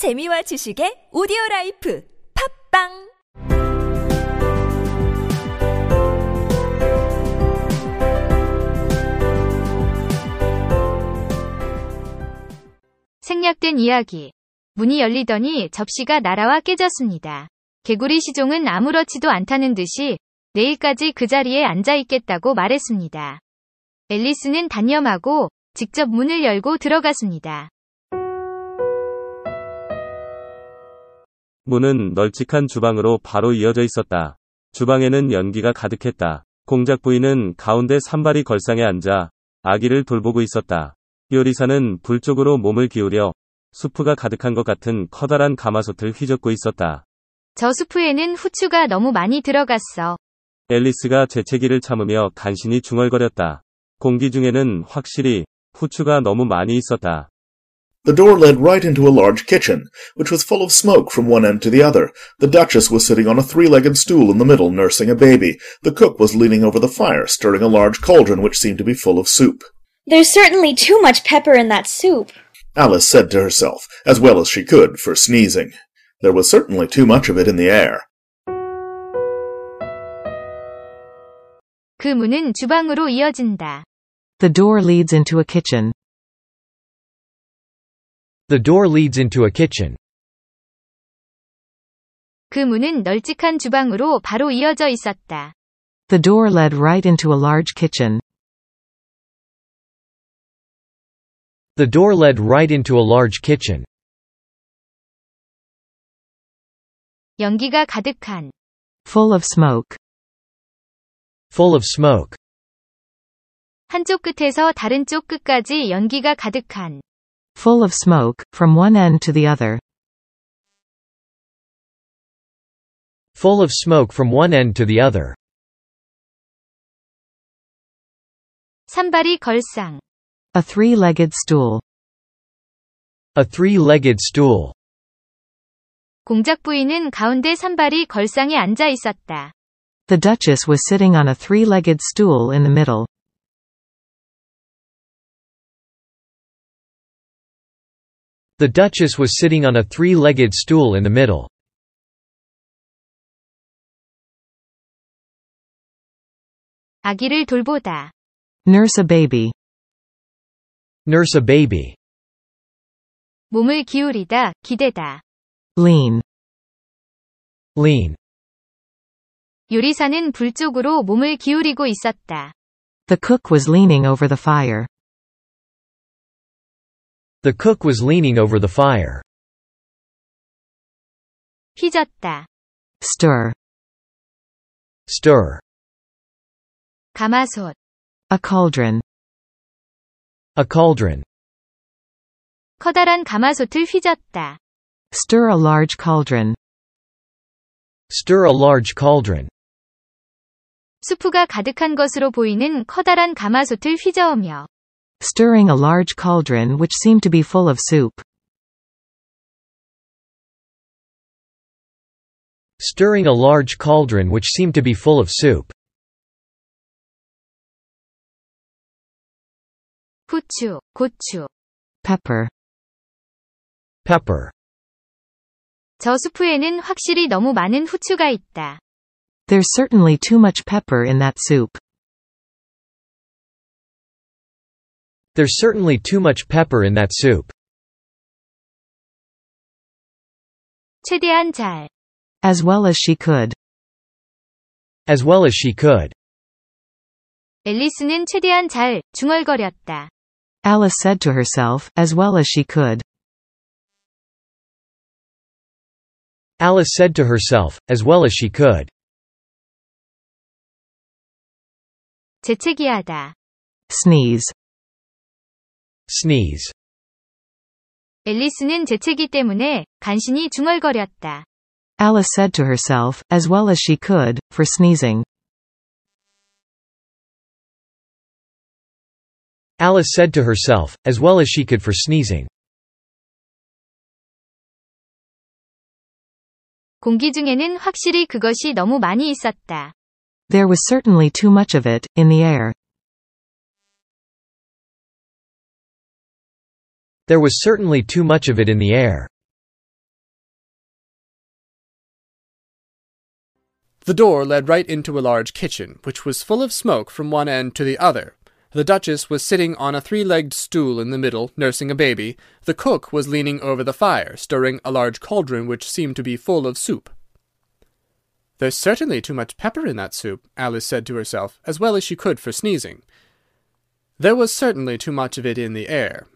재미와 지식의 오디오라이프 팝빵 생략된 이야기. 문이 열리더니 접시가 날아와 깨졌습니다. 개구리 시종은 아무렇지도 않다는 듯이 내일까지 그 자리에 앉아있겠다고 말했습니다. 앨리스는 단념하고 직접 문을 열고 들어갔습니다. 문은 널찍한 주방으로 바로 이어져 있었다. 주방에는 연기가 가득했다. 공작 부인은 가운데 산발이 걸상에 앉아 아기를 돌보고 있었다. 요리사는 불 쪽으로 몸을 기울여 수프가 가득한 것 같은 커다란 가마솥을 휘젓고 있었다. 저 수프에는 후추가 너무 많이 들어갔어. 앨리스가 재채기를 참으며 간신히 중얼거렸다. 공기 중에는 확실히 후추가 너무 많이 있었다. The door led right into a large kitchen, which was full of smoke from one end to the other. The Duchess was sitting on a three-legged stool in the middle, nursing a baby. The cook was leaning over the fire, stirring a large cauldron which seemed to be full of soup. There's certainly too much pepper in that soup, Alice said to herself, as well as she could for sneezing. There was certainly too much of it in the air. 그 문은 주방으로 이어진다. The door leads into a kitchen. The door leads into a kitchen. 그 문은 널찍한 주방으로 바로 이어져 있었다. The door led right into a large kitchen. The door led right into a large kitchen. 연기가 가득한. Full of smoke. Full of smoke. 한쪽 끝에서 다른 쪽 끝까지 연기가 가득한. Full of smoke, from one end to the other. Full of smoke from one end to the other. 산발이 걸상. A three-legged stool. A three-legged stool. 공작 부인은 가운데 산발이 걸상에 앉아 있었다. The Duchess was sitting on a three-legged stool in the middle. The Duchess was sitting on a three-legged stool in the middle. 아기를 돌보다. Nurse a baby. Nurse a baby. 몸을 기울이다, 기대다. Lean. Lean. 요리사는 불 쪽으로 몸을 기울이고 있었다. The cook was leaning over the fire. The cook was leaning over the fire. 휘젓다. Stir. Stir. 가마솥. A cauldron. A cauldron. 커다란 가마솥을 휘젓다. Stir a large cauldron. Stir a large cauldron. 수프가 가득한 것으로 보이는 커다란 가마솥을 휘저으며. Stirring a large cauldron which seemed to be full of soup. Stirring a large cauldron which seemed to be full of soup. 후추, 고추. Pepper. Pepper. 저 수프에는 확실히 너무 많은 후추가 있다. There's certainly too much pepper in that soup. There's certainly too much pepper in that soup. 최대한 잘. As well as she could. As well as she could. 앨리스는 최대한 잘 중얼거렸다. Alice said to herself, as well as she could. Alice said to herself, as well as she could. 재채기하다. Sneeze. Sneeze. 앨리스는 재채기 때문에 간신히 중얼거렸다. Alice said to herself, as well as she could, for sneezing. Alice said to herself, as well as she could for sneezing. 공기 중에는 확실히 그것이 너무 많이 있었다. There was certainly too much of it, in the air. There was certainly too much of it in the air. The door led right into a large kitchen, which was full of smoke from one end to the other. The Duchess was sitting on a three-legged stool in the middle, nursing a baby. The cook was leaning over the fire, stirring a large cauldron which seemed to be full of soup. "There's certainly too much pepper in that soup," Alice said to herself, as well as she could for sneezing. There was certainly too much of it in the air.